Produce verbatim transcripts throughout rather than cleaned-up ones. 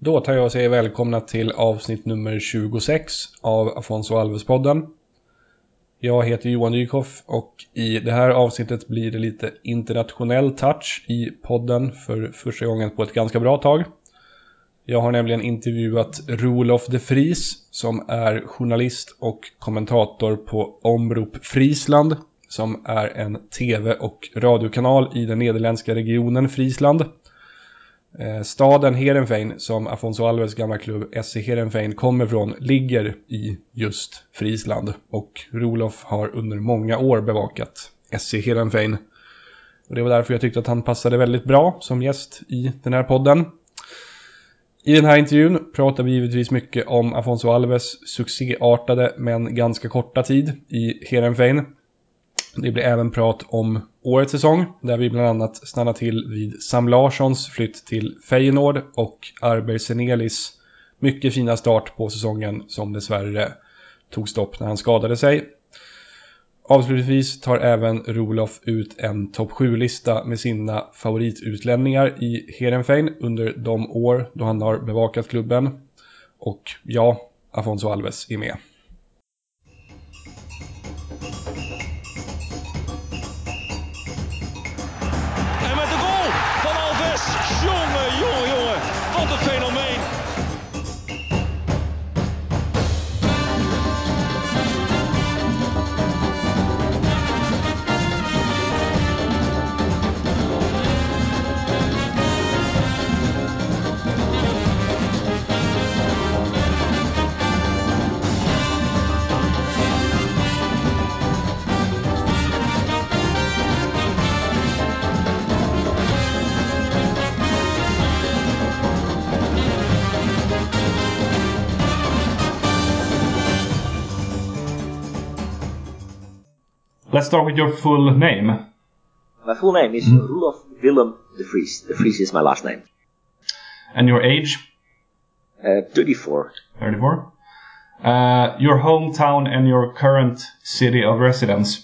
Då tar jag och säger välkomna till avsnitt nummer tjugosex av Afonso Alves-podden. Jag heter Johan Dykhoff och i det här avsnittet blir det lite internationell touch i podden för första gången på ett ganska bra tag. Jag har nämligen intervjuat Rolof de Vries som är journalist och kommentator på Omrop Fryslân som är en tv- och radiokanal i den nederländska regionen Friesland. Staden Heerenveen, som Afonso Alves gamla klubb S C Heerenveen kommer från, ligger i just Friesland. Och Rolof har under många år bevakat S C Heerenveen. Och det var därför jag tyckte att han passade väldigt bra som gäst i den här podden. I den här intervjun pratar vi givetvis mycket om Afonso Alves succéartade men ganska korta tid i Heerenveen. Det blir även prat om årets säsong där vi bland annat stannar till vid Sam Larssons flytt till Feyenoord och Arber Senelis mycket fina start på säsongen som dessvärre tog stopp när han skadade sig. Avslutningsvis tar även Rolof ut en topp sju-lista med sina favoritutlänningar i Heerenveen under de år då han har bevakat klubben. Och ja, Afonso Alves är med. Let's start with your full name. My full name is mm. Rolof Willem de Vries. De Vries is my last name. And your age? Uh, thirty-four. thirty-four. Uh, your hometown and your current city of residence?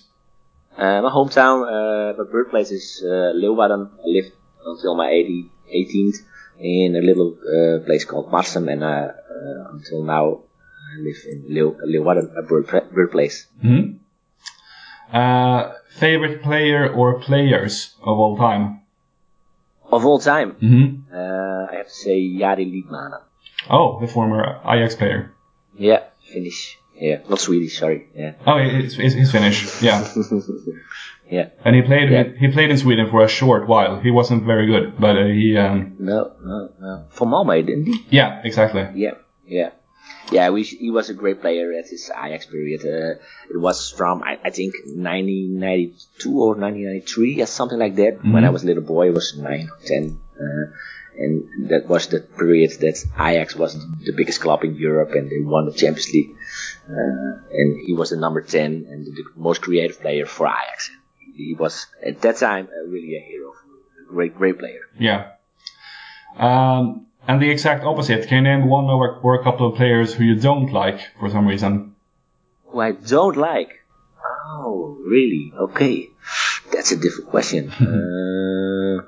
Uh, my hometown, uh, my birthplace is uh, Leeuwarden. I lived until my eighteenth in a little uh, place called Marsum, and uh, uh, until now I live in Leu- Leeuwarden, my birth- birthplace. Mm-hmm. Uh, favorite player or players of all time? Of all time? Mm-hmm. Uh, I have to say Jari Liedmanen. Oh, the former Ajax player. Yeah, Finnish. Yeah, not Swedish, sorry. Yeah. Oh, he's, he's Finnish. Yeah. Yeah. And he played. Yeah. He, he played in Sweden for a short while. He wasn't very good, but uh, he. Um... No, no, no. For Malmö, didn't he? Yeah, exactly. Yeah, yeah. Yeah, we, he was a great player at his Ajax period. Uh, it was from, I, I think, nineteen ninety-two or nineteen ninety-three, or something like that. Mm-hmm. When I was a little boy, I was nine or ten. Uh, and that was the period that Ajax was the biggest club in Europe and they won the Champions League. Uh, and he was the number ten and the most creative player for Ajax. He was, at that time, uh, really a hero. A great, great player. Yeah. Um... And the exact opposite. Can you name one or, or a couple of players who you don't like for some reason? Who I don't like? Oh, really? Okay. That's a difficult question. uh,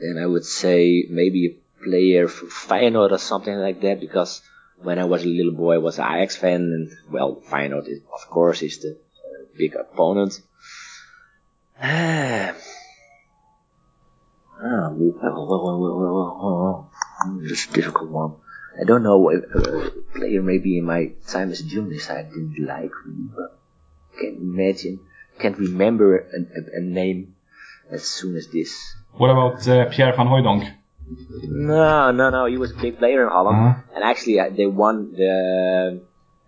then I would say maybe a player for Feyenoord or something like that, because when I was a little boy I was an Ajax fan, and well, Feyenoord is, of course, is the uh, big opponent. Ah. Oh, well, well, well, well, well, well. It's a difficult one. I don't know if a player maybe in my time as a journalist I didn't like really, but can't imagine, can't remember a, a, a name as soon as this. What about uh, Pierre van Hooijdonk? No, no, no, he was a big player in Holland, uh-huh. And actually uh, they won the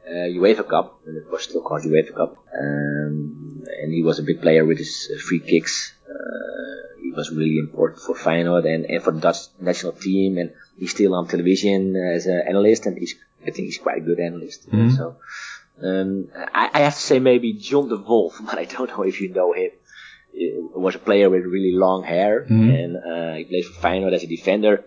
uh, UEFA Cup, it was still called UEFA Cup, um, and he was a big player with his uh, free kicks. Uh, he was really important for Feyenoord and, and for the Dutch national team, and he's still on television as an analyst, and he's, I think he's quite a good analyst. Mm-hmm. So um, I, I have to say maybe John De Wolf, but I don't know if you know him. He was a player with really long hair, mm-hmm. and uh, he plays for Feyenoord as a defender.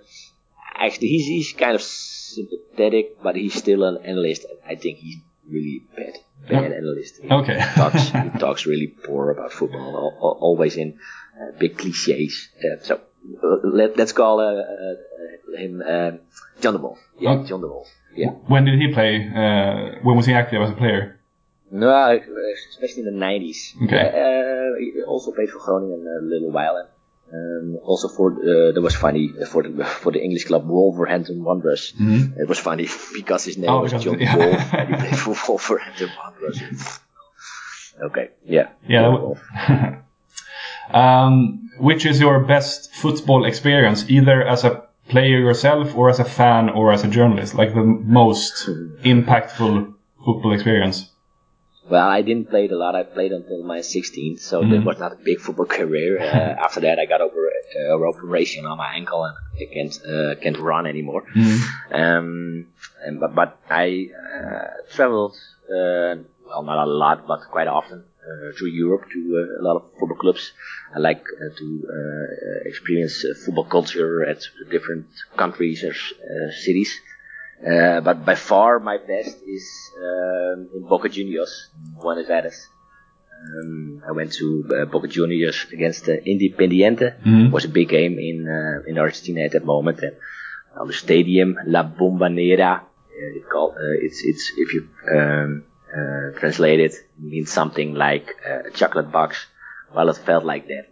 Actually, he's, he's kind of sympathetic, but he's still an analyst. I think he's really bad. Bad analyst. Okay. He talks, he talks really poor about football, always in uh, big clichés. Uh, so let, let's call uh, uh, him uh, John De Wolf. Yeah, oh. John De Wolf. Yeah. When did he play? Uh, when was he active as a player? No, especially in the nineties. Okay. Uh, he also played for Groningen a little while. And Um, also for uh, that was funny for the for the English club Wolverhampton Wanderers. Mm-hmm. It was funny because his name oh, was John yeah. Wolf and he played for Wolverhampton Wanderers. Okay, yeah. Yeah. That w- um, which is your best football experience, either as a player yourself or as a fan or as a journalist? Like the most impactful football experience. Well, I didn't play it a lot. I played until my sixteenth, so mm-hmm. It was not a big football career. Uh, after that, I got over uh, an operation on my ankle, and I can't uh, can't run anymore. Mm-hmm. Um, and, but, but I uh, traveled, uh, well, not a lot, but quite often uh, through Europe to uh, a lot of football clubs. I like uh, to uh, experience uh, football culture at different countries or uh, cities. Uh, but by far my best is um, in Boca Juniors, Buenos Aires. Um, I went to uh, Boca Juniors against uh, Independiente. Mm-hmm. It was a big game in uh, in Argentina at that moment. And on the stadium La Bombonera, uh, it called, uh, it's it's if you um, uh, translate it, it means something like uh, a chocolate box. Well, it felt like that.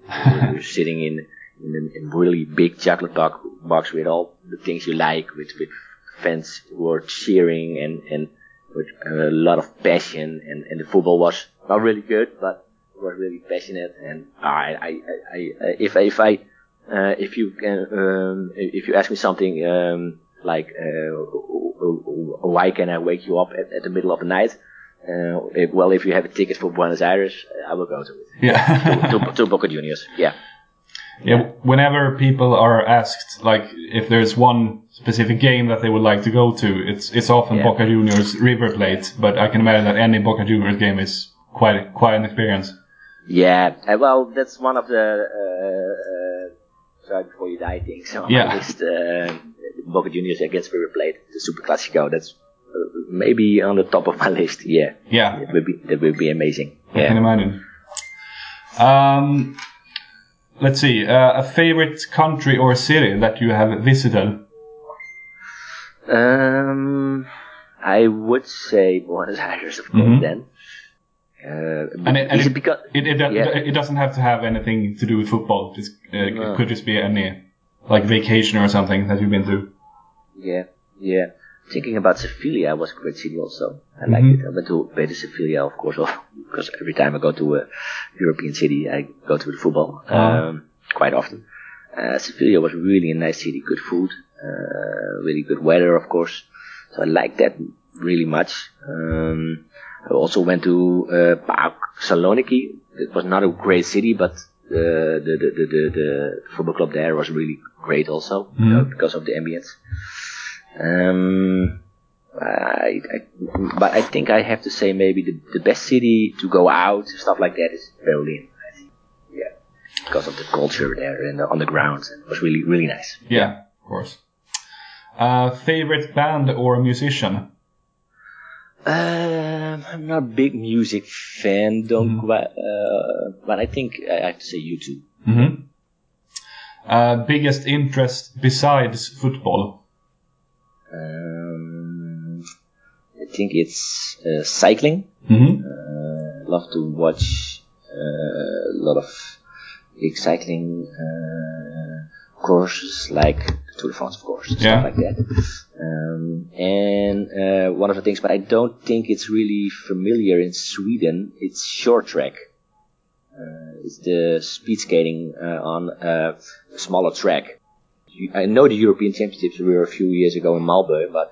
You're sitting in in a really big chocolate box box with all the things you like, with with fans were cheering and, and with a lot of passion, and, and the football was not really good, but was really passionate. And I, I, I, I if, if I, uh, if you can, um, if you ask me something um, like, uh, why can I wake you up at, at the middle of the night? Uh, if, well, if you have a ticket for Buenos Aires, I will go to it. Yeah, to, to, to Boca Juniors. Yeah. Yeah, whenever people are asked, like, if there's one specific game that they would like to go to, it's it's often yeah. Boca Juniors River Plate, but I can imagine that any Boca Juniors game is quite quite an experience. Yeah, uh, well, that's one of the uh, uh, sorry before you die things on yeah. my list. Uh, Boca Juniors against River Plate, the Super Classico. That's uh, maybe on the top of my list. Yeah, yeah, that would be that would be amazing. I yeah. can imagine. Um. Let's see, uh, a favorite country or city that you have visited? Um, I would say Buenos Aires, of course, mm-hmm. then. Uh, and it, and it, because, it, it, it, yeah. it doesn't have to have anything to do with football. Just, uh, no. It could just be any, like, vacation or something that you've been to. Yeah, yeah. Thinking about Sevilla, I was a great city also. I mm-hmm. liked it. I went to better Sevilla, of course, because every time I go to a European city, I go to the football um, um. quite often. Uh, Sevilla was really a nice city, good food, uh, really good weather, of course. So I liked that really much. Um, I also went to uh, P A O K Saloniki. It was not a great city, but uh, the, the, the, the, the football club there was really great also mm-hmm. you know, because of the ambience. Um, I, I, but I think I have to say maybe the, the best city to go out stuff like that is Berlin. I think. Yeah, because of the culture there and the, on the ground, it was really really nice. Yeah, of course. Uh, favorite band or musician? Uh, I'm not a big music fan, don't. Mm-hmm. Uh, but I think I have to say U two. Mm-hmm. Uh, biggest interest besides football? Um, I think it's uh, cycling. Mm-hmm. Uh, love to watch uh, a lot of big cycling uh, courses, like Tour de France, of course, and yeah. stuff like that. Um, and uh, one of the things, but I don't think it's really familiar in Sweden. It's short track. Uh, it's the speed skating uh, on uh, a smaller track. I know the European Championships were a few years ago in Malmö, but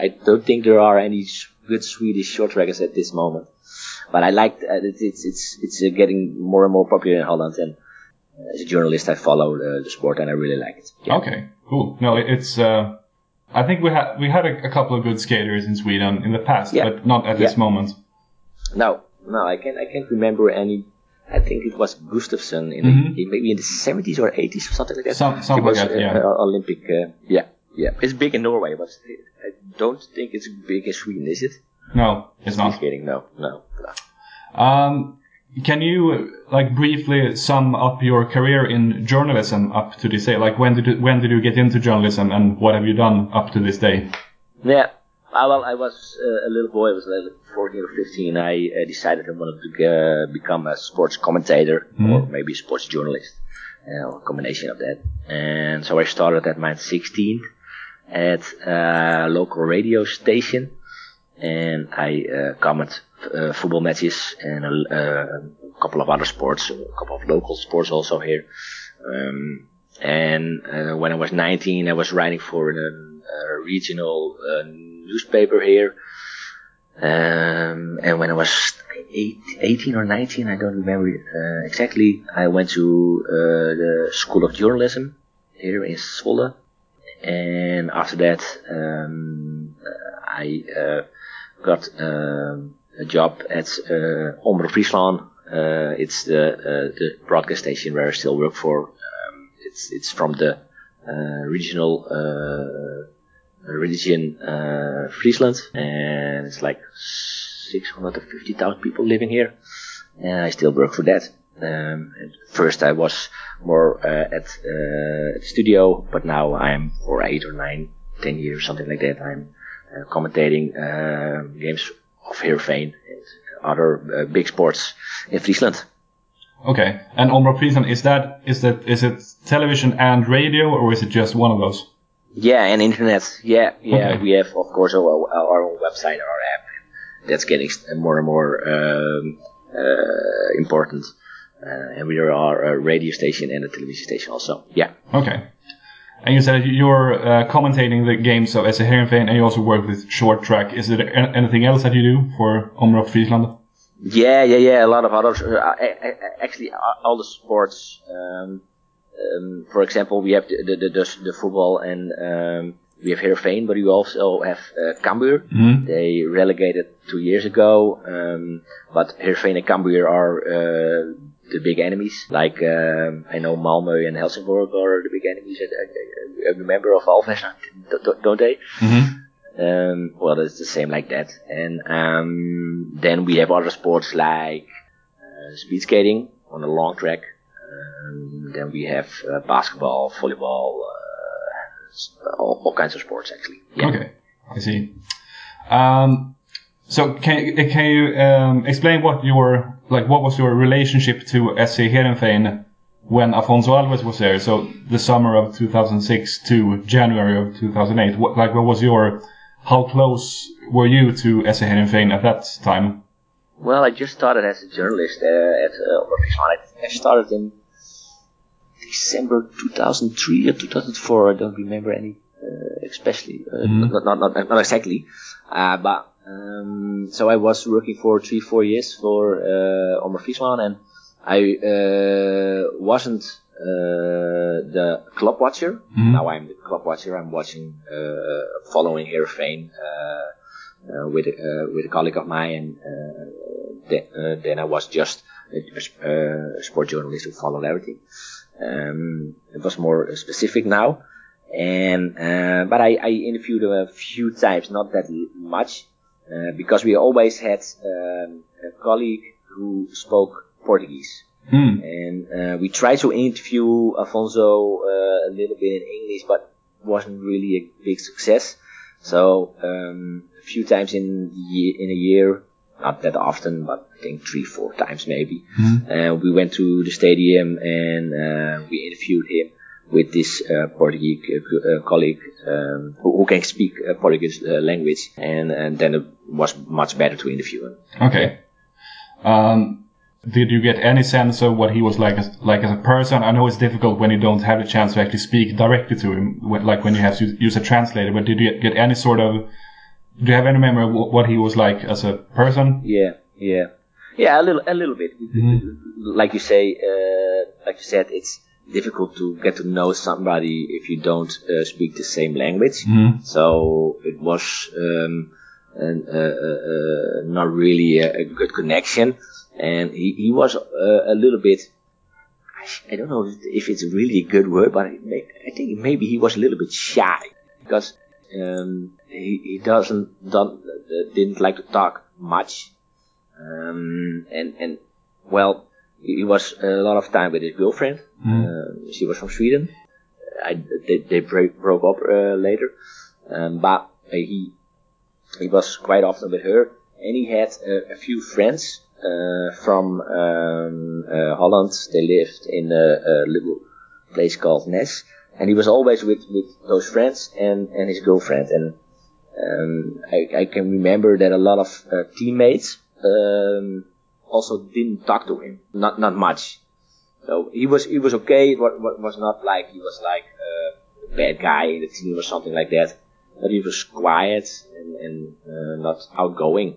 I don't think there are any good Swedish short trackers at this moment. But I like uh, it, it's it's it's uh, getting more and more popular in Holland, and as a journalist, I follow uh, the sport and I really like it. Yeah. Okay, cool. No, it's. Uh, I think we had we had a, a couple of good skaters in Sweden in the past, yeah. but not at yeah. this moment. No, no, I can't I can't remember any. I think it was Gustafsson in mm-hmm. the, maybe in the seventies or eighties or something like that. Some, something was, like that, yeah. Uh, Olympic, uh, yeah, yeah. It's big in Norway, but I don't think it's big in Sweden, is it? No, it's, it's not. Skating, no, no. no. Um, Can you like briefly sum up your career in journalism up to this day? Like when did you, when did you get into journalism, and what have you done up to this day? Yeah, well, I was uh, a little boy. I was like fourteen or fifteen. I uh, decided I wanted to uh, become a sports commentator mm. or maybe a sports journalist, uh, or a combination of that. And so I started at my sixteenth at a local radio station, and I uh, commented Uh, football matches and a, uh, a couple of other sports, a couple of local sports also here. Um, and uh, when I was nineteen, I was writing for a, a regional uh, newspaper here. Um, and when I was eighteen or nineteen, I don't remember uh, exactly, I went to uh, the School of Journalism here in Zwolle. And after that, um, I uh, got... Um, a job at uh, Omrop Fryslân. Uh, it's the, uh, the broadcast station where I still work for. Um, it's it's from the uh, regional uh, religion uh, Friesland, and it's like six hundred fifty thousand people living here. And I still work for that. Um, at first I was more uh, at, uh, at the studio, but now I'm for eight or nine, ten years, something like that. I'm uh, commentating uh, games of Heerenveen and other uh, big sports in Friesland. Okay, and Omrop Fryslân, is that is that is it television and radio, or is it just one of those? Yeah, and internet. Yeah, yeah. Okay. We have, of course, our, our own website, our app. That's getting more and more um, uh, important. Uh, and we are a radio station and a television station also. Yeah. Okay. And you said you're uh, commentating the games of S C Heerenveen, and you also work with short track. Is there anything else that you do for Omrop Fryslân? Yeah, yeah, yeah. A lot of others. Uh, I, I, actually, all the sports. Um, um, for example, we have the the, the, the football, and um, we have Heerenveen, but we also have uh, Cambuur. Mm-hmm. They relegated two years ago, um, but Heerenveen and Cambuur are uh, the big enemies. Like um, I know Malmö and Helsingborg are the big enemies. I, I, I remember of Alves, don't they? Mm-hmm. Um, well, it's the same like that. And um, then we have other sports like uh, speed skating on a long track. Um, then we have uh, basketball, volleyball, uh, all, all kinds of sports actually. Yeah. Okay, I see. Um, so can can you um, explain what your Like, what was your relationship to S C Heerenveen when Afonso Alves was there? So, the summer of two thousand six to January of two thousand eight. What, like, what was your... How close were you to S C Heerenveen at that time? Well, I just started as a journalist uh, at Omrop Fryslân. I started in December two thousand three or two thousand four. I don't remember any, uh, especially. Uh, mm-hmm. not, not, not, not exactly. Uh, but... Um, so I was working for three, four years for uh, Omrop Fryslân, and I uh, wasn't uh, the club watcher. Mm-hmm. Now I'm the club watcher. I'm watching, uh, following Heerenveen uh, uh, with uh, with a colleague of mine, and uh, de- uh, then I was just a, a, a sport journalist who followed everything. Um, it was more specific now, and uh, but I, I interviewed a few times, not that much. Uh, because we always had um, a colleague who spoke Portuguese. Mm. And uh, we tried to interview Afonso uh, a little bit in English, but wasn't really a big success. So um, a few times in ye- in a year, not that often, but I think three, four times maybe. Mm. Uh, we went to the stadium and uh, we interviewed him with this uh, Portuguese uh, colleague um, who, who can speak uh, Portuguese uh, language, and, and then it was much better to interview him. Okay. Um, did you get any sense of what he was like as, like as a person? I know it's difficult when you don't have the chance to actually speak directly to him, when, like when you have to use a translator, but did you get any sort of... Do you have any memory of what he was like as a person? Yeah, yeah. Yeah, a little, a little bit. Mm. Like you say, uh, like you said, it's difficult to get to know somebody if you don't uh, speak the same language. Mm. So it was um, an, uh, uh, not really a, a good connection, and he, he was uh, a little bit, I don't know if it's really a good word, but it may, I think maybe he was a little bit shy, because um, he, he doesn't don't, uh, didn't like to talk much, um, and and well, he was a lot of time with his girlfriend. Mm. Uh, she was from Sweden. I, they they break, broke up uh, later, um, but he he was quite often with her, and he had uh, a few friends uh, from um, uh, Holland. They lived in a, a little place called Nes, and he was always with, with those friends and, and his girlfriend. And um, I, I can remember that a lot of uh, teammates um, also didn't talk to him, not not much. So he was he was okay. It was, was not like he was like uh, a bad guy in the team or something like that. But he was quiet and, and uh, not outgoing.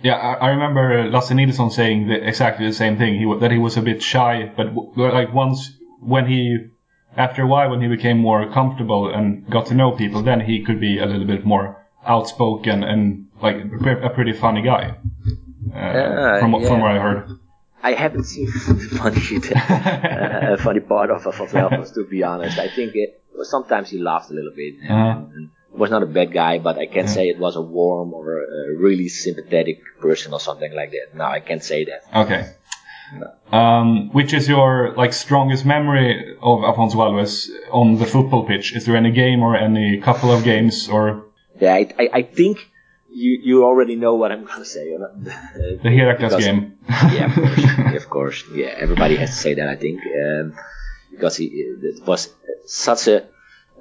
Yeah, I, I remember Lasse Nilsson saying the, exactly the same thing. He, that he was a bit shy, but w- like once when he after a while when he became more comfortable and got to know people, then he could be a little bit more outspoken and like a, a pretty funny guy. Uh, uh, from yeah. from what I heard. I haven't seen the funny shit, uh, funny part of Alfred, to be honest. I think it was sometimes he laughed a little bit. And, uh-huh. and was not a bad guy, but I can't yeah. say it was a warm or a really sympathetic person or something like that. No, I can't say that. Okay. No. Um, which is your like strongest memory of Afonso Alves on the football pitch? Is there any game or any couple of games or? Yeah, I, I, I think. You you already know what I'm gonna say. The Heracles game. Yeah, of course, of course. Yeah, everybody has to say that, I think, um, because he, it was such a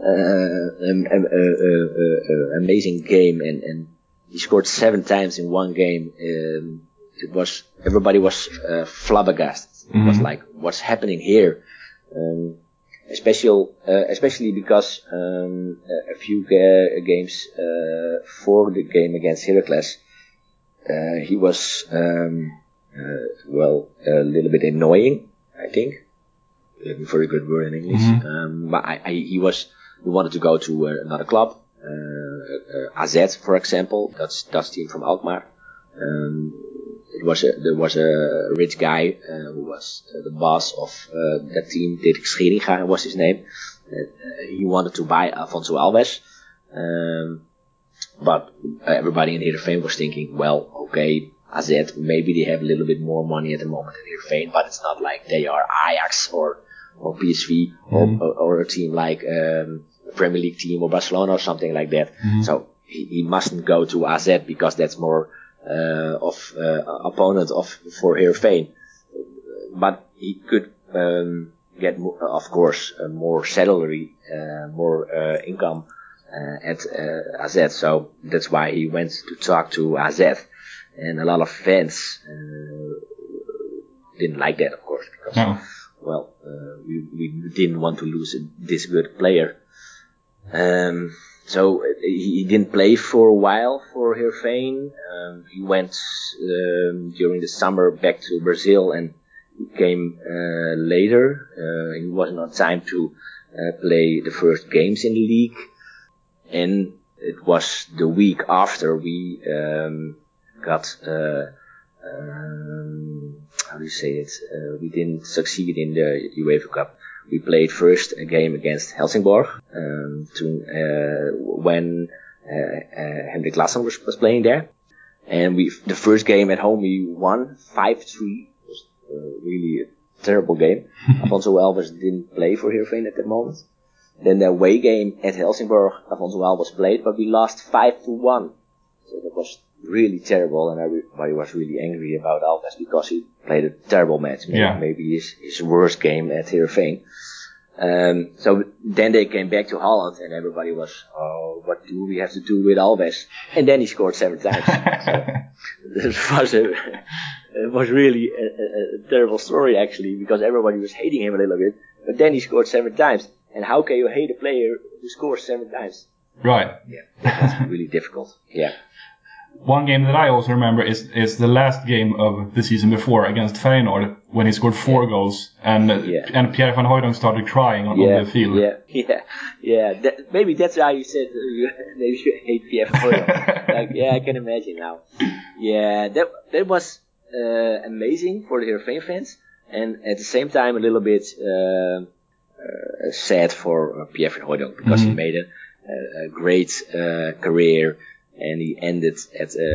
uh, um, um, uh, uh, uh, amazing game, and, and he scored seven times in one game. Um, it was everybody was uh, flabbergasted. Mm-hmm. It was like, what's happening here? Um, Especially, uh, especially because um, a few uh, games uh, for the game against Heracles, uh, he was um, uh, well a little bit annoying. I think a very good word in English. Mm-hmm. Um, but I, I, he was he wanted to go to uh, another club, uh, uh, A Z for example, Dutch Dutch team from Alkmaar. Um, It was a, there was a rich guy uh, who was uh, the boss of uh, that team. Dirk Scheringa was his name. Uh, he wanted to buy Afonso Alves, um, but everybody in Heerenveen was thinking, well, okay, A Z, maybe they have a little bit more money at the moment in Heerenveen, but it's not like they are Ajax or or P S V mm. or, or a team like um, a Premier League team or Barcelona or something like that. Mm. So he, he mustn't go to A Z because that's more. Uh, of uh, opponent of for Heerenveen, but he could um, get mo- of course uh, more salary, uh, more uh, income uh, at uh, A Z. So that's why he went to talk to A Z, and a lot of fans uh, didn't like that, of course, because no. well uh, we, we didn't want to lose this good player. Um, So he didn't play for a while for Heerenveen. Um, he went um, during the summer back to Brazil and came uh, later. Uh, he wasn't on time to uh, play the first games in the league. And it was the week after we um, got, uh, um, how do you say it? Uh, we didn't succeed in the UEFA Cup. We played first a game against Helsingborg um, to, uh, when uh, uh, Henrik Larsson was, was playing there, and we the first game at home we won five three. It was uh, really a terrible game. Afonso Alves didn't play for Heerenveen at that moment. Then the away game at Helsingborg, Afonso Alves played, but we lost five to one. So that was really terrible, and everybody was really angry about Alves because he played a terrible match. Maybe, yeah. maybe his, his worst game at Heerenveen. Um, so then they came back to Holland, and everybody was, oh, what do we have to do with Alves? And then he scored seven times. So this was a, it was really a, a, a terrible story, actually, because everybody was hating him a little bit. But then he scored seven times. And how can you hate a player who scores seven times? Right. Yeah, that's really difficult. Yeah. One game that I also remember is is the last game of the season before against Feyenoord when he scored four yeah. goals and yeah. and Pierre van Hooijdonk started crying on, yeah. on the field. Yeah, yeah, yeah. That, maybe that's why you said uh, maybe you hate Pierre van Hooijdonk. Like, yeah, I can imagine now. Yeah, that that was uh, amazing for the Heerenveen fans and at the same time a little bit uh, uh, sad for Pierre van Hooijdonk because mm-hmm. he made a, a great uh, career. And he ended at a,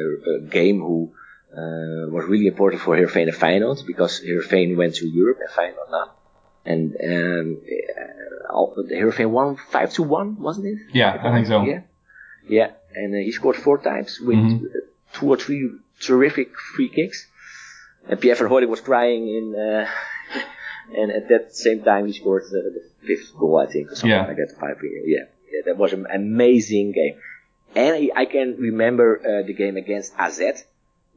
a, a game who uh, was really important for Heerenveen and Feyenoord, because Heerenveen went to Europe and Feyenoord not. And um, uh, Heerenveen won five to one, wasn't it? Yeah, I think so. Yeah, yeah. And uh, he scored four times with mm-hmm. two or three terrific free kicks. And Pierre van Hooijdonk was crying in... Uh, and at that same time he scored uh, the fifth goal, I think, or something yeah. like that. Five, yeah. yeah, that was an amazing game. And I can remember uh, the game against A Z,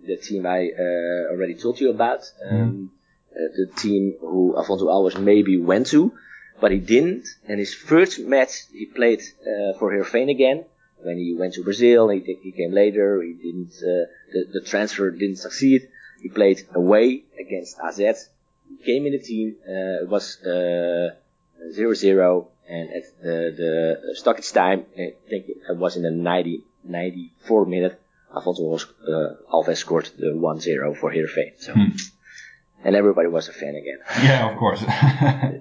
the team I uh, already told you about. Mm-hmm. Um, uh, the team who Afonso Alves maybe went to, but he didn't. And his first match he played uh, for Heerenveen again, when he went to Brazil. He, he came later. He didn't. Uh, the, the transfer didn't succeed. He played away against A Z. He came in the team. Uh, it was uh, zero zero. And at the, the stoppage time, I think it was in the ninety, ninety-four minute, Afonso uh, Alves scored the one zero for Heerenveen. So, hmm. and everybody was a fan again. Yeah, of course. yeah,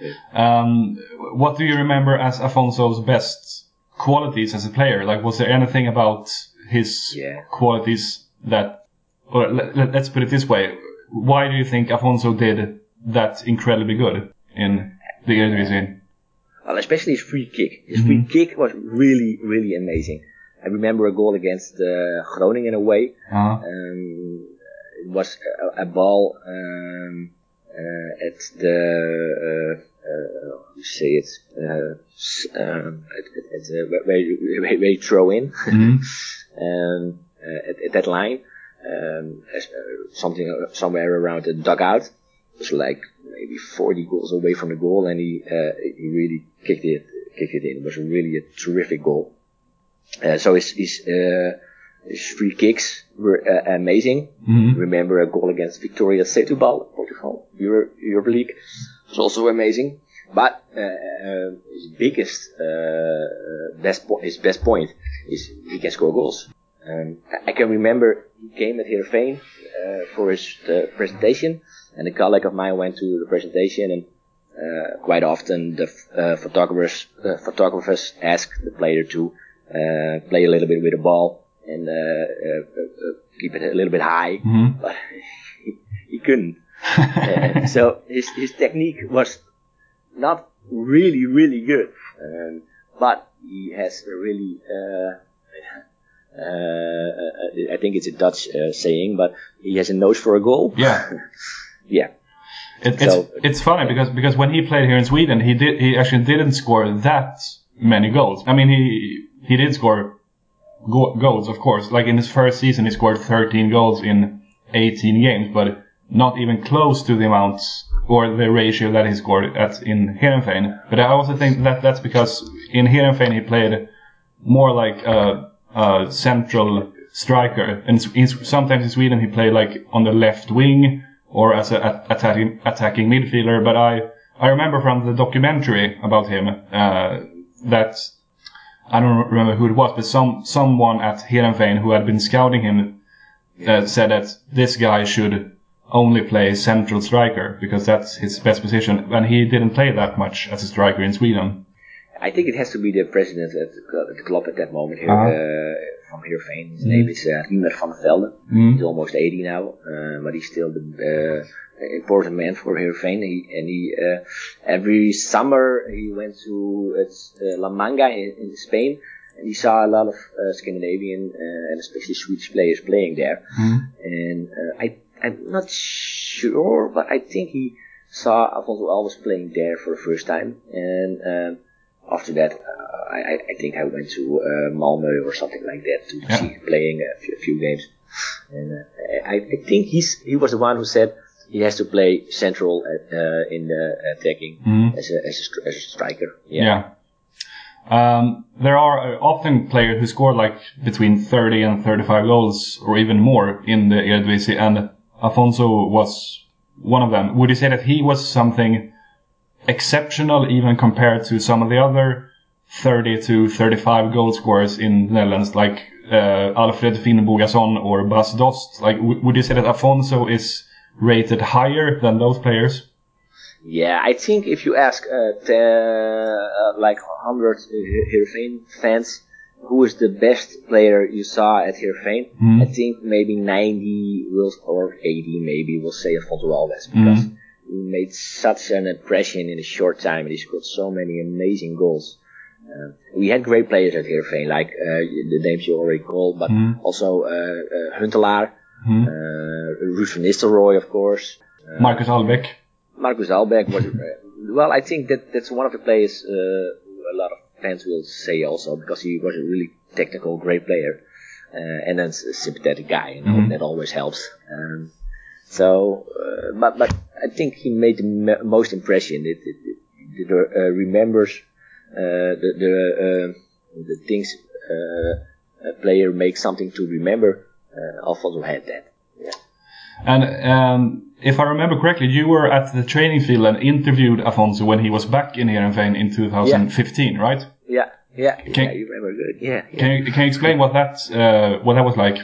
yeah. Um, what do you remember as Afonso's best qualities as a player? Like, was there anything about his yeah. qualities that, or let, let's put it this way, why do you think Afonso did that incredibly good in the Eredivisie? Well, especially his free kick. His mm-hmm. free kick was really, really amazing. I remember a goal against uh, Groningen away. Uh-huh. Um, it was a, a ball um, uh, at the uh, uh, how do you say it? Uh, um, at, at, at, uh, where, you, where you throw in mm-hmm. um, uh, at, at that line, um, as, uh, something somewhere around the dugout. Was like maybe forty goals away from the goal, and he uh, he really kicked it kicked it in. It was really a terrific goal. Uh, so his his, uh, his free kicks were uh, amazing. Mm-hmm. Remember a goal against Victoria Setúbal, Portugal, Euro, Europa League, it was also amazing. But uh, uh, his biggest uh, best po- his best point is he can score goals. Um, I can remember he came at Heerenveen uh, for his uh, presentation, and a colleague of mine went to the presentation, and uh, quite often the f- uh, photographers uh, photographers ask the player to uh, play a little bit with the ball and uh, uh, uh, keep it a little bit high, mm-hmm. but he, he couldn't. uh, so his his technique was not really really good, um, but he has a really. Uh, Uh, I think it's a Dutch uh, saying, but he has a nose for a goal. Yeah, yeah. It, so, it's it's funny because because when he played here in Sweden, he did he actually didn't score that many goals. I mean, he he did score go- goals, of course. Like in his first season, he scored thirteen goals in eighteen games, but not even close to the amount or the ratio that he scored at in Heerenveen. But I also think that that's because in Heerenveen he played more like. Uh, Uh, central striker, and in, sometimes in Sweden he played like on the left wing or as an at- attacking, attacking midfielder. But I, I remember from the documentary about him uh, that I don't remember who it was, but some someone at Heerenveen who had been scouting him uh, said that this guy should only play central striker because that's his best position, and he didn't play that much as a striker in Sweden. I think it has to be the president at the club at that moment here, uh-huh. uh, from Heerenveen. His mm. name is uh, Riemer van der Velde. Mm. He's almost eighty now, uh, but he's still the uh, important man for Heerenveen. He, and he uh, every summer he went to uh, La Manga in, in Spain, and he saw a lot of uh, Scandinavian uh, and especially Swedish players playing there. Mm. And uh, I, I'm not sure, but I think he saw Afonso Alves playing there for the first time, and. Um, After that, uh, I, I think I went to uh, Malmö or something like that to yeah. see him playing a few, a few games. And uh, I, I think he's he was the one who said he has to play central at, uh, in the attacking mm-hmm. as, a, as, a, as a striker. Yeah. yeah. Um, there are often players who score like between thirty and thirty-five goals or even more in the Eredivisie, and Afonso was one of them. Would you say that he was something exceptional even compared to some of the other thirty to thirty-five goal scorers in the Netherlands, like uh, Alfred Finnbogason or Bas Dost? Like, w- would you say that Afonso is rated higher than those players? Yeah, I think if you ask uh, the, uh, like one hundred Heerenveen fans who is the best player you saw at Heerenveen? Mm. I think maybe ninety will, or eighty maybe will say Afonso Alves, because mm. he made such an impression in a short time and he scored so many amazing goals. Uh, we had great players at Heerenveen, like uh, the names you already called, but mm. also uh, uh, Huntelaar, mm. uh, Ruud van Nistelrooy, of course. Uh, Marcus Allbäck. Marcus Allbäck was, uh, well, I think that that's one of the players uh, a lot of fans will say also, because he was a really technical, great player, uh, and then a sympathetic guy, you know, mm-hmm. that always helps. Um, so, uh, but but I think he made the me- most impression. It, it, it, it uh, remembers uh, the the, uh, the things uh, a player makes something to remember. Uh, Alfonso had that. Yeah. And um, if I remember correctly, you were at the training field and interviewed Afonso when he was back in Heerenveen in twenty fifteen, yeah. right? Yeah, yeah. Can, yeah, you remember good. Yeah. yeah. Can you can you explain what that uh, what that was like?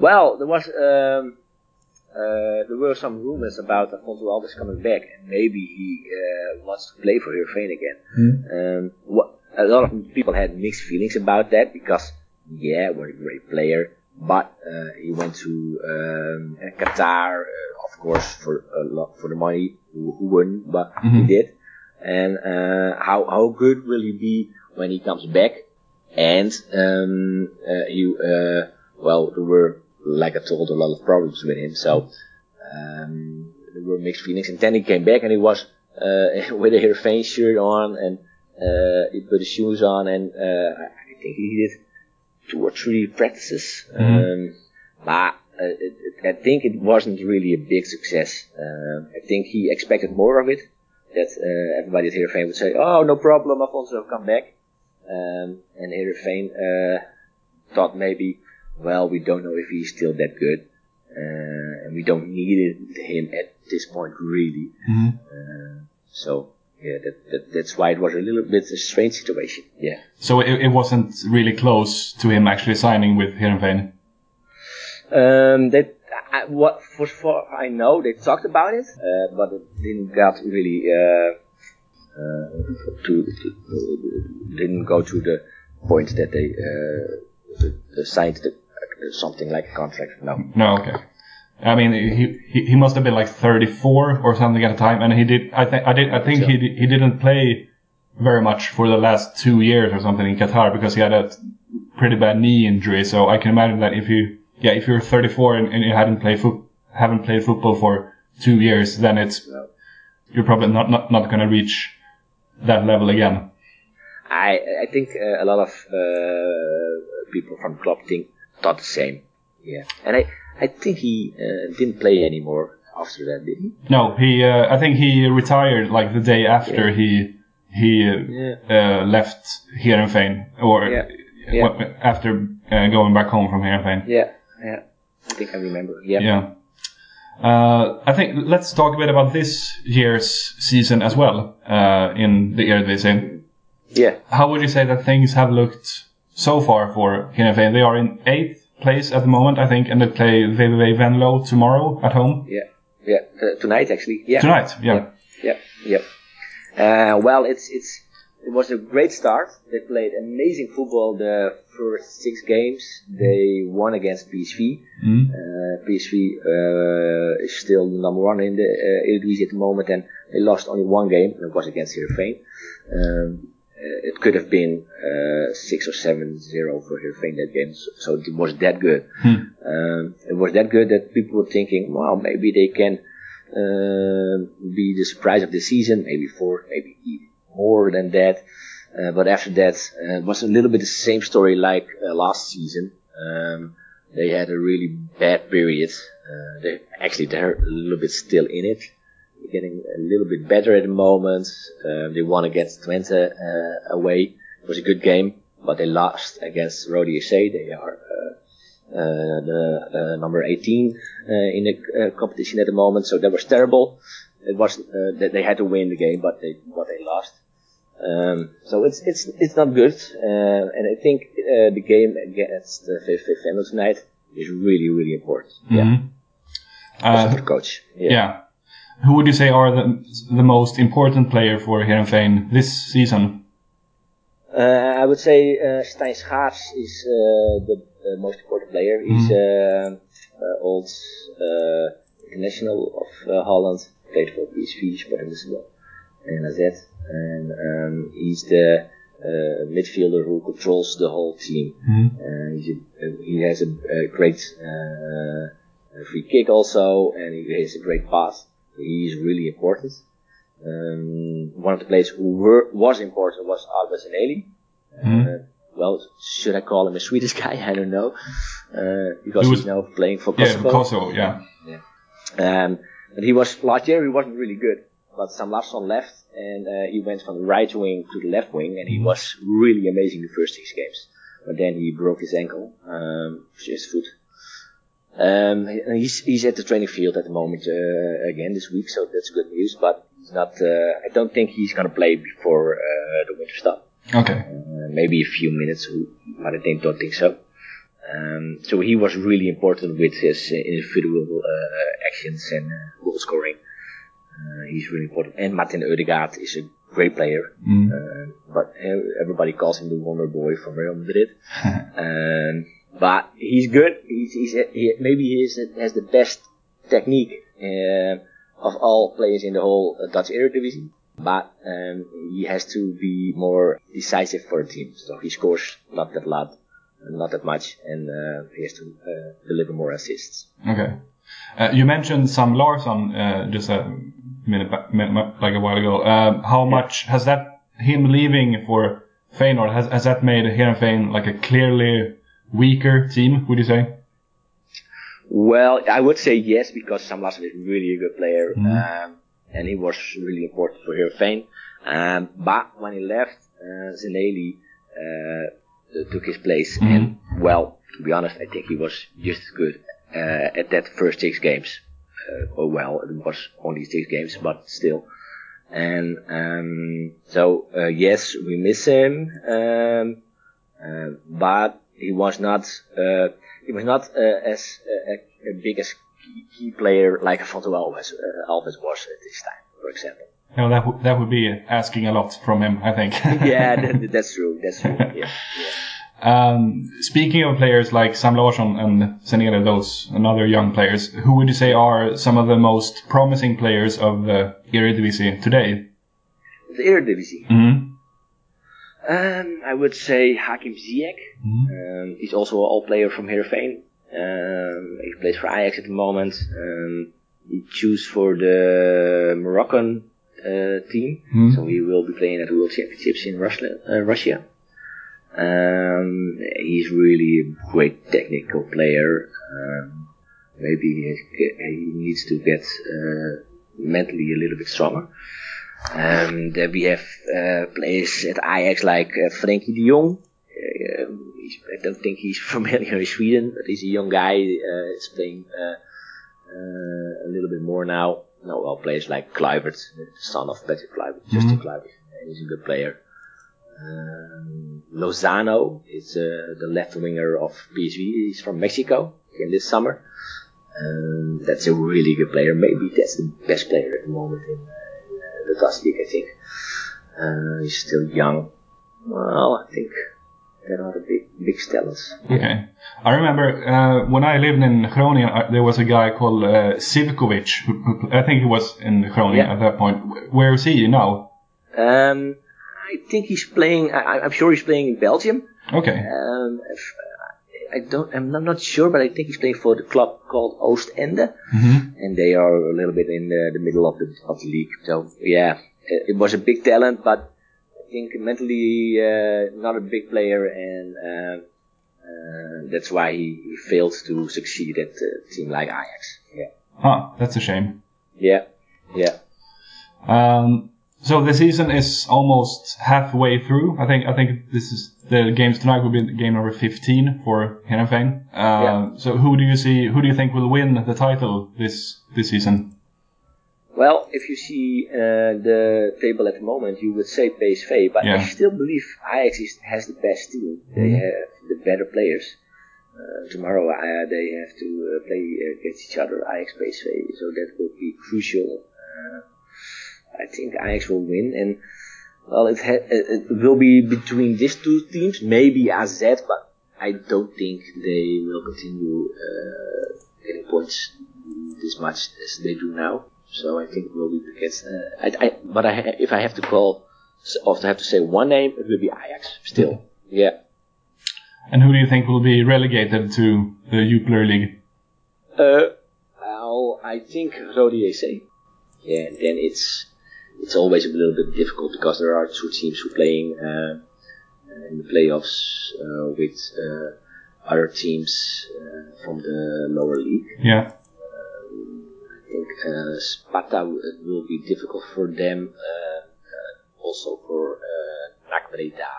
Well, there was um, uh, there were some rumors about Afonso Alves coming back, and maybe he uh, wants to play for Heerenveen again. Mm. Um, what, a lot of people had mixed feelings about that, because yeah, we're a great player. But uh, he went to um, Qatar, uh, of course, for a lot for the money. Who, who wouldn't? But mm-hmm. he did. And uh, how how good will he be when he comes back? And um, uh, he uh, well, there were, like I told, a lot of problems with him. So um, there were mixed feelings. And then he came back, and he was uh, with a Heerenveen shirt on, and uh, he put his shoes on, and uh, I think he did two or three practices, mm-hmm. um, but uh, it, it, I think it wasn't really a big success. Uh, I think he expected more of it, that uh, everybody at Heerenveen would say, oh, no problem, Afonso, come back. Um, and Heerenveen uh, thought maybe, well, we don't know if he's still that good, uh, and we don't need him at this point, really. Mm-hmm. Uh, so... Yeah, that, that, that's why it was a little bit a strange situation. Yeah. So it, it wasn't really close to him actually signing with Heerenveen. Um, that I, what for, for I know they talked about it, uh, but it didn't got really uh, uh, to, to uh, didn't go to the point that they uh, uh, signed the, uh, something like a contract. No. No. Okay. I mean, he, he he must have been like thirty-four or something at the time, and he did. I think I did. I think so. he did, he didn't play very much for the last two years or something in Qatar, because he had a pretty bad knee injury. So I can imagine that if you yeah if you're thirty-four and, and you hadn't played fo- haven't played football for two years, then it's you're probably not not, not going to reach that level again. I I think uh, a lot of uh, people from club think thought the same. Yeah, and I. I think he uh, didn't play anymore after that, did he? No, he. Uh, I think he retired like the day after yeah. he he uh, yeah. uh, left Heerenveen, or yeah. Yeah. W- after uh, going back home from Heerenveen. Yeah, yeah. I think I remember. Yeah. Yeah. Uh, I think let's talk a bit about this year's season as well uh, in the Eredivisie. Yeah. How would you say that things have looked so far for Heerenveen? They are in eighth place at the moment, I think, and they play V V V Venlo tomorrow at home. Yeah, yeah, uh, tonight actually. Yeah, tonight. Yeah, yeah, yeah. yeah. Uh, well, it's it's it was a great start. They played amazing football the first six games. They won against P S V. Mm. Uh, P S V uh, is still number one in the uh, Eredivisie at the moment, and they lost only one game, and it was against Heerenveen. Um, It could have been uh, six or seven zero for Heerenveen that game, so it was that good. Hmm. Um, it was that good that people were thinking, "Well, maybe they can uh, be the surprise of the season, maybe four, maybe even more than that." Uh, but after that, uh, it was a little bit the same story like uh, last season. Um, they had a really bad period. Uh, they actually they're a little bit still in it. Getting a little bit better at the moment. Uh, they won against Twente uh, away. It was a good game, but they lost against Roda J C. They are uh, uh, the uh, number eighteen uh, in the uh, competition at the moment, so that was terrible. It was uh, that they had to win the game, but they but they lost. Um, so it's it's it's not good. Uh, and I think uh, the game against the V V V Venlo tonight is really really important. Mm-hmm. Yeah, uh, also for coach. Yeah. yeah. Who would you say are the the most important player for Heerenveen this season? Uh, I would say uh, Stijn Schaars is uh, the uh, most important player. He's uh, uh, old uh, international of uh, Holland, played for P S V, Sporting Lisbon, and A Z. And um, he's the uh, midfielder who controls the whole team. Mm. Uh, he's a, he has a, a great uh, free kick also, and he has a great pass. He's really important. Um, one of the players who were, was important was Alves and Eli. Mm. Uh, well, should I call him a Swedish guy? I don't know. Uh, because he was, he's now playing for Kosovo. Yeah, Kosovo, yeah. yeah. Um, and he was, last year he wasn't really good. But Sam Larsson left, and uh, he went from the right wing to the left wing, and he was really amazing the first six games. But then he broke his ankle, um, his foot. Um, he's, he's at the training field at the moment uh, again this week, so that's good news. But he's not. Uh, I don't think he's gonna play before uh, the winter stop. Okay. Uh, maybe a few minutes, but I think, don't think so. Um, so he was really important with his individual uh, actions and uh, goal scoring. Uh, he's really important. And Martin Ødegaard is a great player. Mm. Uh, but everybody calls him the Wonder Boy from Real Madrid. um, but he's good. He's, he's, he, maybe he is, has the best technique uh, of all players in the whole uh, Dutch Eredivisie. But um, he has to be more decisive for the team. So he scores not that lot, not that much. And uh, he has to uh, deliver more assists. Okay. Uh, you mentioned Sam Larsson uh, just a minute back, minute, like a while ago. Um, how yeah. much has that him leaving for Feyenoord has has that made Heerenveen like a clearly weaker team? Would you say? Well, I would say yes, because Sam Larsson is really a good player, mm. um, and he was really important for Heerenveen. Um, but when he left, uh, Zinelli uh, took his place, mm. and well, to be honest, I think he was just as good. Uh, at that first six games, uh, oh well, it was only six games, but still. And um, so uh, yes, we miss him, um, uh, but he was not uh, he was not uh, as uh, a big as key player like Afonso Alves, uh, Alves was at this time, for example. No, that w- that would be asking a lot from him, I think. yeah, that, that's true. That's true. Yeah. yeah. Um, speaking of players like Sam Larsson and Senere, those and other young players, who would you say are some of the most promising players of the Eredivisie today? The Eredivisie? Mm-hmm. Um, I would say Hakim Ziyech. Mm-hmm. Um, he's also an all-player from Heerenveen. Um, he plays for Ajax at the moment. Um, he chose for the Moroccan uh, team, mm-hmm. so he will be playing at the World Championships in Russia. Uh, Russia. Um, he's really a great technical player. Um, maybe he needs to get uh, mentally a little bit stronger. Um, then we have uh, players at Ajax like uh, Frenkie de Jong. Uh, I don't think he's familiar in Sweden, but he's a young guy. Uh, he's playing uh, uh, a little bit more now. No, well, players like Kluivert, the son of Patrick Kluivert, mm-hmm. Justin Kluivert. He's a good player. Um, Lozano is uh, the left winger of P S V. He's from Mexico in this summer. Um, that's a really good player. Maybe that's the best player at the moment in, uh, in uh, the Dutch league, I think. Uh, he's still young. Well, I think there are the big, big talents. Okay. I remember uh, when I lived in Groningen, I, there was a guy called uh, Sivkovic. Who, who, I think he was in Groningen yeah. at that point. Where is he now? Um. I think he's playing. I, I'm sure he's playing in Belgium. Okay. Um, I don't. I'm not sure, but I think he's playing for the club called Oostende, mm-hmm. and they are a little bit in the, the middle of the of the league. So yeah, it, it was a big talent, but I think mentally uh, not a big player, and uh, uh, that's why he failed to succeed at a team like Ajax. Yeah. Huh. That's a shame. Yeah. Yeah. Um. So the season is almost halfway through. I think I think this is the games tonight will be game number fifteen for Heerenveen. Uh, yeah. So who do you see? Who do you think will win the title this this season? Well, if you see uh, the table at the moment, you would say P S V, but yeah. I still believe Ajax is, has the best team. They mm-hmm. have the better players. Uh, tomorrow uh, they have to uh, play against each other, Ajax P S V, so that will be crucial. Uh, I think Ajax will win, and Well, it, ha- it will be between these two teams, maybe A Z, but I don't think they will continue uh, getting points this much as they do now. So I think it will be against. Uh, I, I, but I, if I have to call, or if I have to say one name, it will be Ajax still. Yeah. And who do you think will be relegated to the Jupiler League? Uh, well, I think Roda J C. Yeah, and then it's it's always a little bit difficult because there are two teams who are playing uh, in the playoffs uh, with uh, other teams uh, from the lower league. Yeah. I think uh, Sparta will be difficult for them, uh, uh, also for uh, N A C Breda.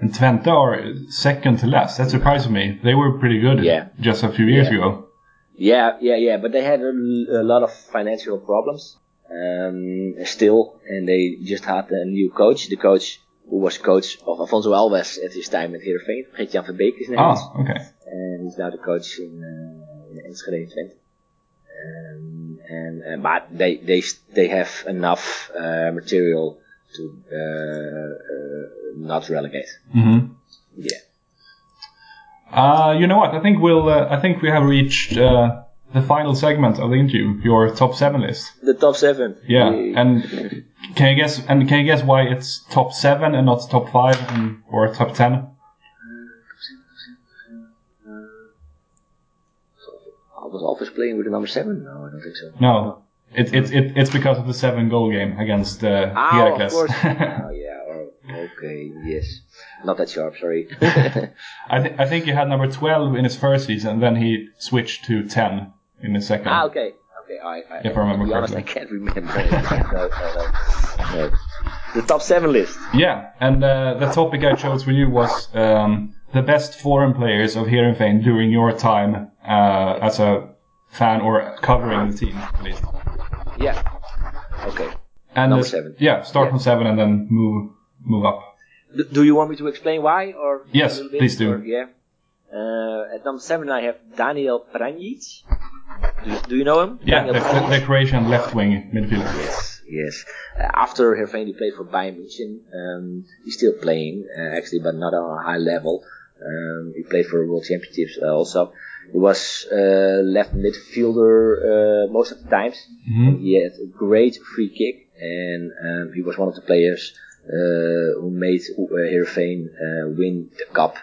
And Twente are second to last. That surprised me. They were pretty good yeah. just a few years yeah. ago. Yeah, yeah, yeah. But they had a, a lot of financial problems um, still, and they just had a new coach. The coach who was coach of Afonso Alves at his time at Heerenveen, Geert-Jan van Beek is his name. Ah, okay. And he's now the coach in uh, Enschede Twente. Um, and uh, but they they they have enough uh, material to uh, uh, not relegate. Mm-hmm. Yeah. Uh, you know what? I think we'll. Uh, I think we have reached uh, the final segment of the interview. Your top seven list. The top seven. Yeah. We... And can you guess? And can you guess why it's top seven and not top five and, or top ten? Was Alves playing with the number seven? No, I don't think so. No, it's it's it, it's because of the seven goal game against uh, ah, Heracles. Oh, of course. oh, yeah. Oh, okay. Yes. Not that sharp. Sorry. I think I think he had number twelve in his first season, and then he switched to ten in his second. Ah, okay. Okay. I, I, if I remember to be correctly. Honest, I can't remember. no, no, no, no. The top seven list. Yeah, and uh, the topic I chose for you was. Um, The best foreign players of Heerenveen during your time uh, as a fan or covering the team, at least. Yeah. Okay. And number uh, seven. Yeah, start yeah. from seven and then move move up. Do, do you want me to explain why? Or yes, please do. Or, yeah. Uh, at number seven, I have Daniel Pranjic. Do, do you know him? Yeah, the, the Croatian left wing midfielder. Yes, yes. Uh, after Heerenveen, he played for Bayern Munich. Um, he's still playing, uh, actually, but not on a high level. Um, he played for World Championships uh, also. He was uh, left midfielder uh, most of the times. Mm-hmm. He had a great free kick, and um, he was one of the players uh, who made Heerenveen uh, win the cup.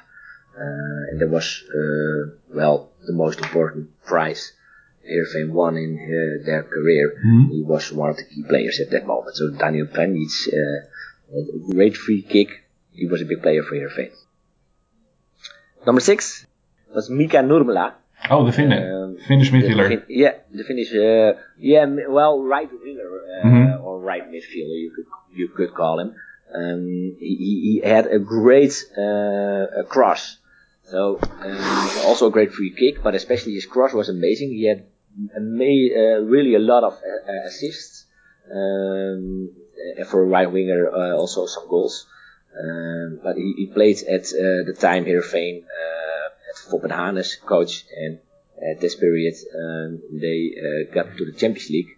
Uh, and that was, uh, well, the most important prize Heerenveen won in uh, their career. Mm-hmm. He was one of the key players at that moment. So Daniel Pranjic uh, had a great free kick. He was a big player for Heerenveen. Number six was Mika Nurmela. Oh, the Finn, um, Finnish midfielder. The fin- yeah, the Finnish. Uh, yeah, well, right winger uh, mm-hmm. or right midfielder, you could you could call him. Um, he, he had a great uh, cross, so um, also a great free kick, but especially his cross was amazing. He had ama- uh, really a lot of uh, assists um, for a right winger, uh, also some goals. Um, but he, he played at uh, the time Heerenveen uh, at Volpenhane's coach, and at this period um, they uh, got to the Champions League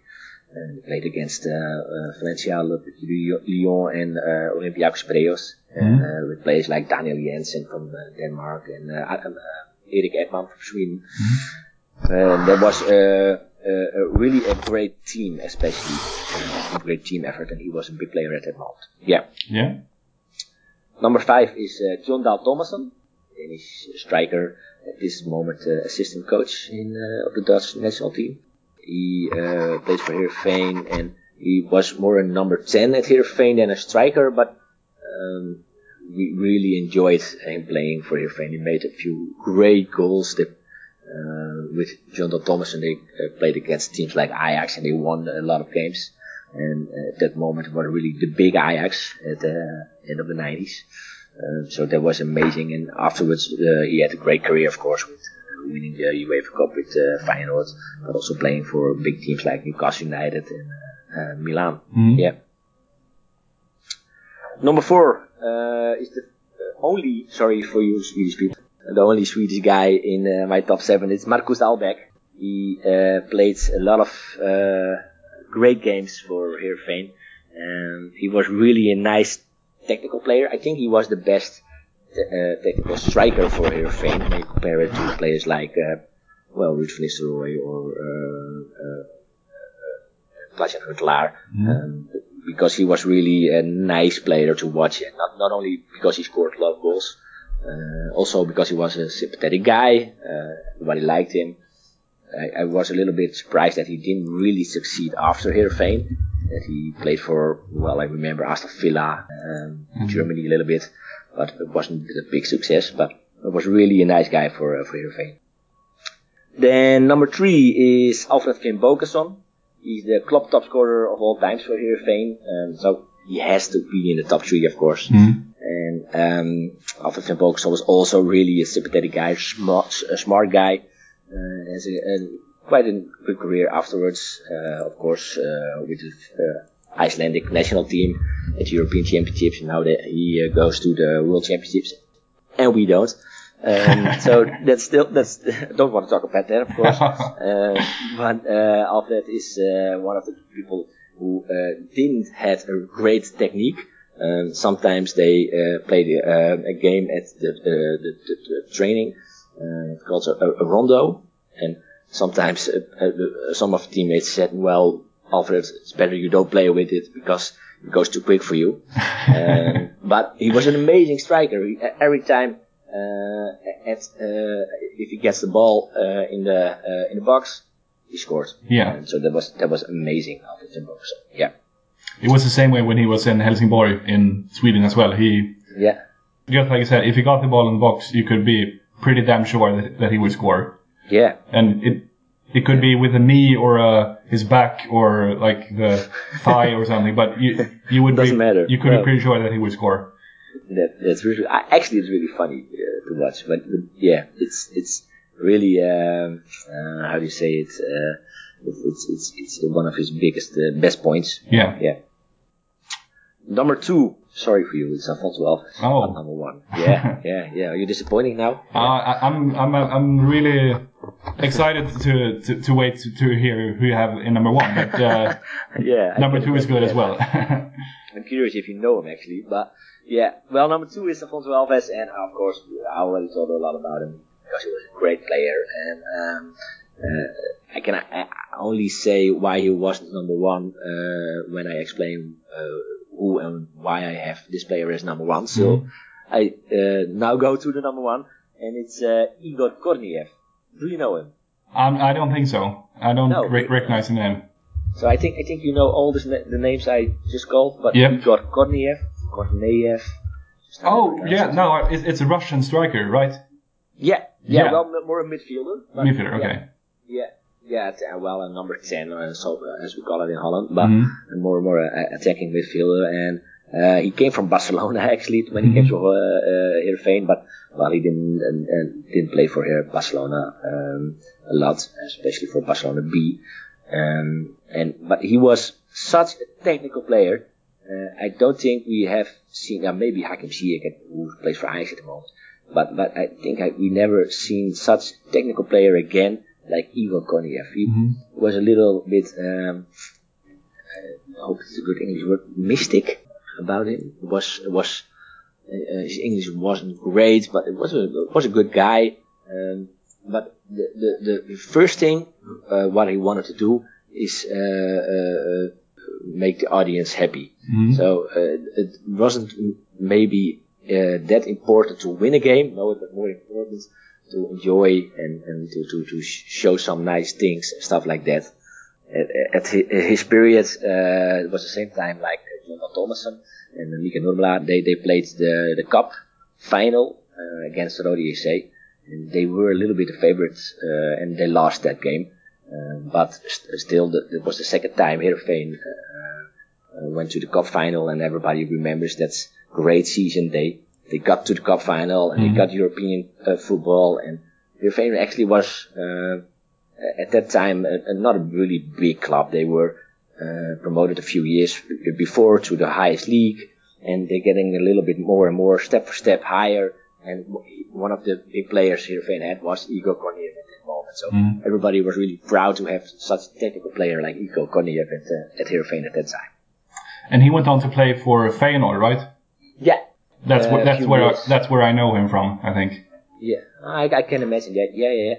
and played against uh, uh, Valencia, Lyon, and uh, Olympiacos Piraeus, mm-hmm. uh, with players like Daniel Jensen from uh, Denmark and uh, uh, Erik Edman from Sweden. Mm-hmm. And that was uh, uh, really a great team, especially uh, a great team effort, and he was a big player at that moment. Yeah. Yeah. Number five is uh, John Dahl Thomasson, Danish striker, at this moment uh, assistant coach in uh, of the Dutch national team. He uh, plays for Heerenveen, and he was more a number ten at Heerenveen than a striker, but um, we really enjoyed him playing for Heerenveen. He made a few great goals that uh, with John Dahl Thomasson they uh, played against teams like Ajax, and they won a lot of games. And uh, at that moment it was really the big Ajax at the end of the nineties. Uh, so that was amazing. And afterwards uh, he had a great career, of course, with uh, winning the UEFA Cup with uh, Feyenoord, but also playing for big teams like Newcastle United and uh, Milan. Mm-hmm. Yeah. Number four uh, is the only, sorry for you Swedish people, the only Swedish guy in uh, my top seven is Marcus Allbäck. He uh, played a lot of... Uh, great games for Heerenveen, Um, he was really a nice technical player. I think he was the best t- uh, technical striker for Heerenveen when you compare it to players like, uh, well, Ruud van Nistelrooy or Klaas-Jan Huntelaar, because he was really a nice player to watch, and not, not only because he scored a lot of goals, uh, also because he was a sympathetic guy. Uh, everybody liked him. I, I was a little bit surprised that he didn't really succeed after Heerenveen. That he played for, well, I remember Aston Villa, um, mm-hmm. Germany a little bit, but it wasn't a big success. But it was really a nice guy for uh, for Heerenveen. Then number three is Alfred Finnbogason. He's the club top scorer of all times for Heerenveen, um, so he has to be in the top three, of course. Mm-hmm. And um, Alfred Finnbogason was also really a sympathetic guy, smart, a smart guy. Uh, has a, a, quite a good career afterwards, uh, of course, uh, with the uh, Icelandic national team at the European Championships, and now that he uh, goes to the World Championships, and we don't. Um, so that's still that's. Don't want to talk about that, of course. Uh, but uh, Alfred is uh, one of the people who uh, didn't have a great technique. Um, sometimes they uh, played uh, a game at the, uh, the, the, the training. Uh, it's called a, a rondo, and sometimes uh, uh, some of the teammates said, well, Alfred, it's better you don't play with it because it goes too quick for you. um, but he was an amazing striker. He, every time uh, at, uh, if he gets the ball uh, in the uh, in the box, he scores. Yeah. Um, so that was that was amazing, Alfred Finnbogason. Yeah. It was the same way when he was in Helsingborg in Sweden as well. He yeah. Just like I said, if he got the ball in the box, you could be pretty damn sure that, that he would score. Yeah. And it it could be with a knee or a, his back or like the thigh or something, but you you would Doesn't be matter. you could no. be pretty sure that he would score. That that's really actually it's really funny uh, to watch, but, but yeah, it's it's really um, uh, how do you say it? Uh, it it's it's it's one of his biggest uh, best points. Yeah. Yeah. Number two. Sorry for you, it's Afonso Alves. Oh. Not number one. Yeah, yeah, yeah. Are you disappointing now? Uh, I, I'm, I'm, I'm really excited to, to, to wait to, to hear who you have in number one. But uh, yeah, number two is good as well. I'm curious if you know him actually, but yeah. Well, number two is Afonso Alves, and of course I already told a lot about him because he was a great player, and um, uh, I can I, I only say why he wasn't number one uh, when I explain. Uh, who and why I have this player as number one. So mm-hmm. I uh, now go to the number one, and it's uh, Igor Korniev. Do you know him? Um, I don't think so. I don't no. re- recognize the name. So I think I think you know all this na- the names I just called, but yep. Igor Korniev, Korniev. Oh, yeah, no, it's, it's a Russian striker, right? Yeah, yeah, yeah. Well, more a midfielder. Midfielder, okay. Yeah. yeah. Yeah, well, a number ten, uh, so, uh, as we call it in Holland, but mm-hmm. more and more uh, attacking midfielder. And uh, he came from Barcelona actually when he mm-hmm. came to uh, uh, Heerenveen, but well, he didn't uh, didn't play for here Barcelona um, a lot, especially for Barcelona B. Um, and but he was such a technical player. Uh, I don't think we have seen. Uh, maybe Hakim Ziyech, who plays for Ajax at the moment, but but I think I, we never seen such technical player again. Like Igor Korniev, he mm-hmm. was a little bit, um, I hope it's a good English word, mystic about him. Was was uh, his English wasn't great, but it was a was a good guy. Um, but the, the the first thing uh, what he wanted to do is uh, uh, make the audience happy. Mm-hmm. So uh, it wasn't maybe uh, that important to win a game. No, it was more important to enjoy and, and to, to, to show some nice things and stuff like that. At, at his period, uh, it was the same time like John Thomason and Mika Nurmala. They they played the the cup final uh, against Roda J C, and they were a little bit the favorites, uh, and they lost that game. Uh, but st- still, the, it was the second time Heerenveen uh, went to the cup final, and everybody remembers that great season they. They got to the cup final and mm-hmm. they got European uh, football, and Heerenveen actually was uh, at that time uh, not a really big club. They were uh, promoted a few years before to the highest league, and they're getting a little bit more and more step for step higher. And one of the big players Heerenveen had was Igor Korniev at that moment. So mm-hmm. everybody was really proud to have such a technical player like Igor Korniev at, uh, at Heerenveen at that time. And he went on to play for Feyenoord, right? Yeah. That's uh, wh- that's where I, that's where I know him from, I think. Yeah, I, I can imagine that. Yeah, yeah.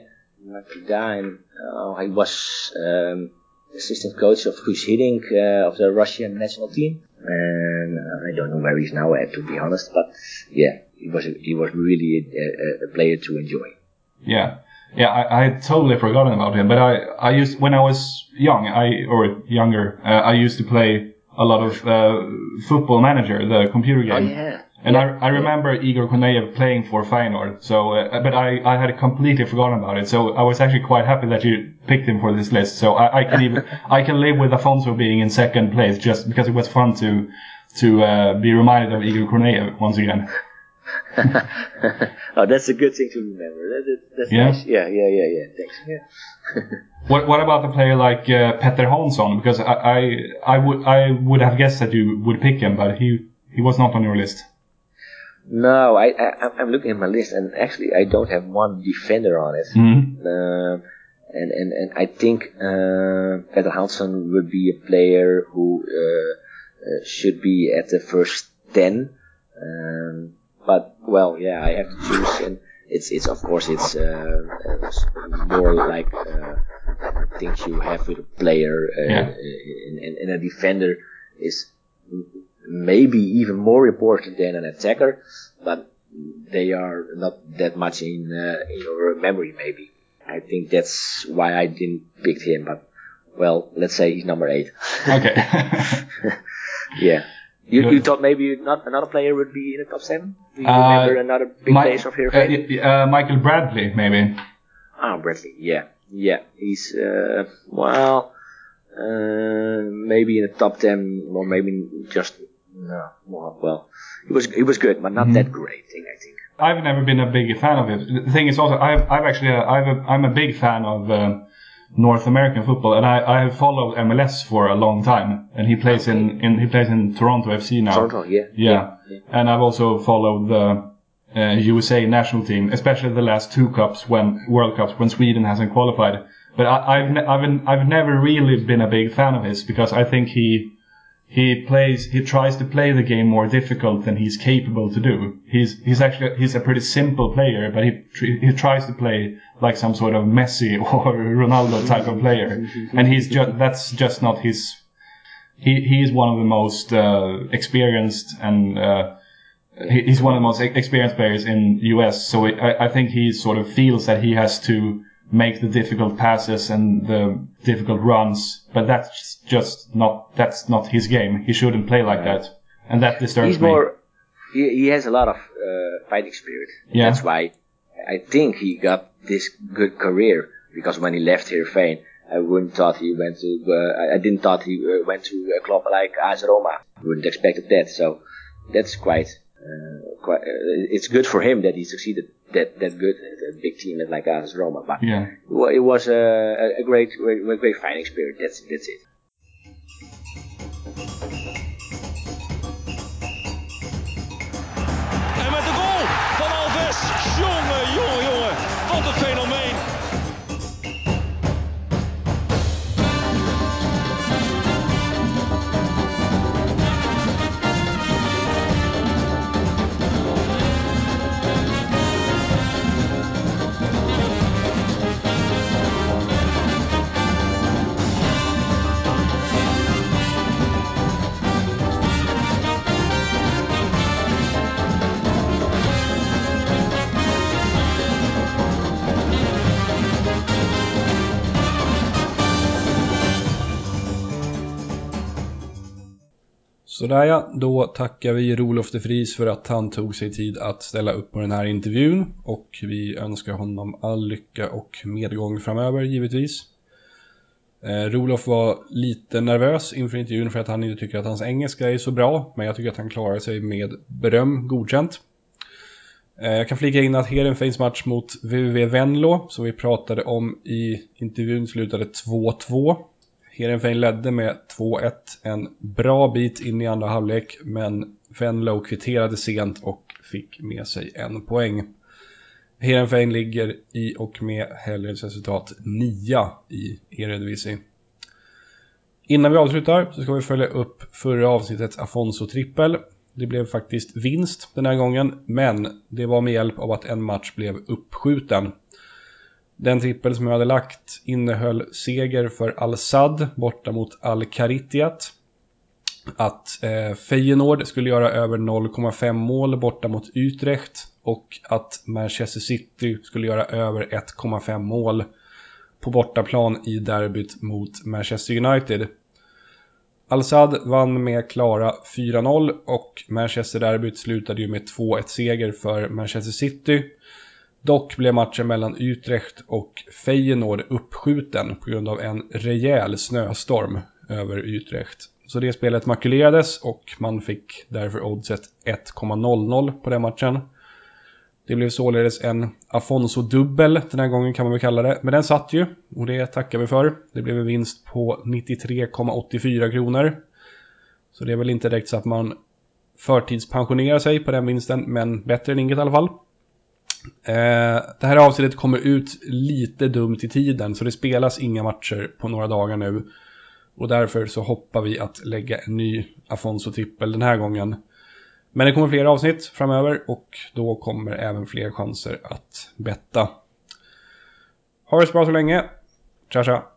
Lucky guy. And, uh, I was um, assistant coach of Guus Hiddink uh, of the Russian national team, and uh, I don't know where he's now at, to be honest. But yeah, he was a, he was really a, a, a player to enjoy. Yeah. Yeah, I, I had totally forgotten about him, but I, I used, when I was young, I, or younger, uh, I used to play a lot of, uh, Football Manager, the computer game. Oh, yeah. And yeah. I, I remember yeah. Igor Korneev playing for Feyenoord, so, uh, but I, I had completely forgotten about it, so I was actually quite happy that you picked him for this list, so I, I can even, I can live with Afonso being in second place just because it was fun to, to, uh, be reminded of Igor Korneev once again. Oh, that's a good thing to remember. That, that, that's yeah. nice. Yeah, yeah, yeah, yeah. Thanks. Yeah. what What about a player like uh, Petter Hansson? Because I, I, I would, I would have guessed that you would pick him, but he, he was not on your list. No, I, I, I'm looking at my list, and actually, I don't have one defender on it. Mm-hmm. Uh, and, and, and I think uh, Petter Hansson would be a player who uh, uh, should be at the first ten. Um, But well, yeah, I have to choose, and it's it's of course it's, uh, it's more like uh, things you have with a player, uh, yeah. and, and, and a defender is maybe even more important than an attacker, but they are not that much in uh, in your memory. Maybe I think that's why I didn't pick him. But well, let's say he's number eight. Okay. Yeah. You, you thought maybe not another player would be in the top seven? Do you uh, remember another big Mi- place of Heerenveen? Uh, uh, Michael Bradley, maybe. Ah, oh, Bradley, yeah. Yeah, he's, uh, well, uh, maybe in the top ten, or maybe just, no, well, he was, he was good, but not mm-hmm. that great thing, I think. I've never been a big fan of it. The thing is also, I've, I've actually, uh, I've a, I'm a big fan of uh, North American football, and I, I have followed M L S for a long time, and he plays okay. in, in he plays in Toronto F C now. Toronto, yeah, yeah. yeah, yeah. And I've also followed the uh, U S A national team, especially the last two cups when World Cups when Sweden hasn't qualified. But I, I've ne- I've been, I've never really been a big fan of his because I think he he plays he tries to play the game more difficult than he's capable to do. He's he's actually he's a pretty simple player, but he he tries to play like some sort of Messi or Ronaldo type of player. And he's just, that's just not his, he, he is one of the most, uh, experienced and, uh, he, he's one of the most experienced players in U S. So it, I, I think he sort of feels that he has to make the difficult passes and the difficult runs, but that's just not, that's not his game. He shouldn't play like that. And that disturbs he's me. More, he, he has a lot of, uh, fighting spirit. Yeah. That's why I think he got this good career, because when he left Heerenveen, I wouldn't thought he went to. Uh, I didn't thought he uh, went to a club like A S Roma. Wouldn't expected that. So that's quite. Uh, quite uh, it's good for him that he succeeded that that good at a big team like A S Roma. But yeah. It was a, a great, great, great fighting spirit. That's that's it. And with the goal van Alves, jongen, jongen, jongen, wat een fenomeen. Sådär ja, då tackar vi Rolof de Vries för att han tog sig tid att ställa upp på den här intervjun, och vi önskar honom all lycka och medgång framöver givetvis. Eh, Rolof var lite nervös inför intervjun för att han inte tycker att hans engelska är så bra, men jag tycker att han klarar sig med beröm godkänt. Eh, jag kan flika in att Heerenveens match mot V V V Venlo som vi pratade om i intervjun slutade två två. Heerenveen ledde med två ett en bra bit in i andra halvlek, men Venlo kvitterade sent och fick med sig en poäng. Heerenveen ligger i och med helgens resultat nio i Eredivisie. Innan vi avslutar så ska vi följa upp förra avsnittets Afonso trippel. Det blev faktiskt vinst den här gången, men det var med hjälp av att en match blev uppskjuten. Den trippel som jag hade lagt innehöll seger för Al-Sadd borta mot Al-Kharitiat. Att eh, Feyenoord skulle göra över noll komma fem mål borta mot Utrecht. Och att Manchester City skulle göra över ett komma fem mål på bortaplan i derbyt mot Manchester United. Al-Sadd vann med klara fyra noll och Manchester-derbyt slutade ju med två ett-seger för Manchester City. Dock blev matchen mellan Utrecht och Feyenoord uppskjuten på grund av en rejäl snöstorm över Utrecht. Så det spelet makulerades och man fick därför oddset ett komma noll noll på den matchen. Det blev således en Afonso-dubbel den här gången kan man väl kalla det. Men den satt ju och det tackar vi för. Det blev en vinst på nittiotre komma åttiofyra kronor. Så det är väl inte direkt så att man förtidspensionerar sig på den vinsten, men bättre än inget i alla fall. Det här avsnittet kommer ut lite dumt i tiden, så det spelas inga matcher på några dagar nu. Och därför så hoppar vi att lägga en ny Afonso-trippel den här gången. Men det kommer fler avsnitt framöver och då kommer även fler chanser att betta. Ha det så bra så länge. Tja tja!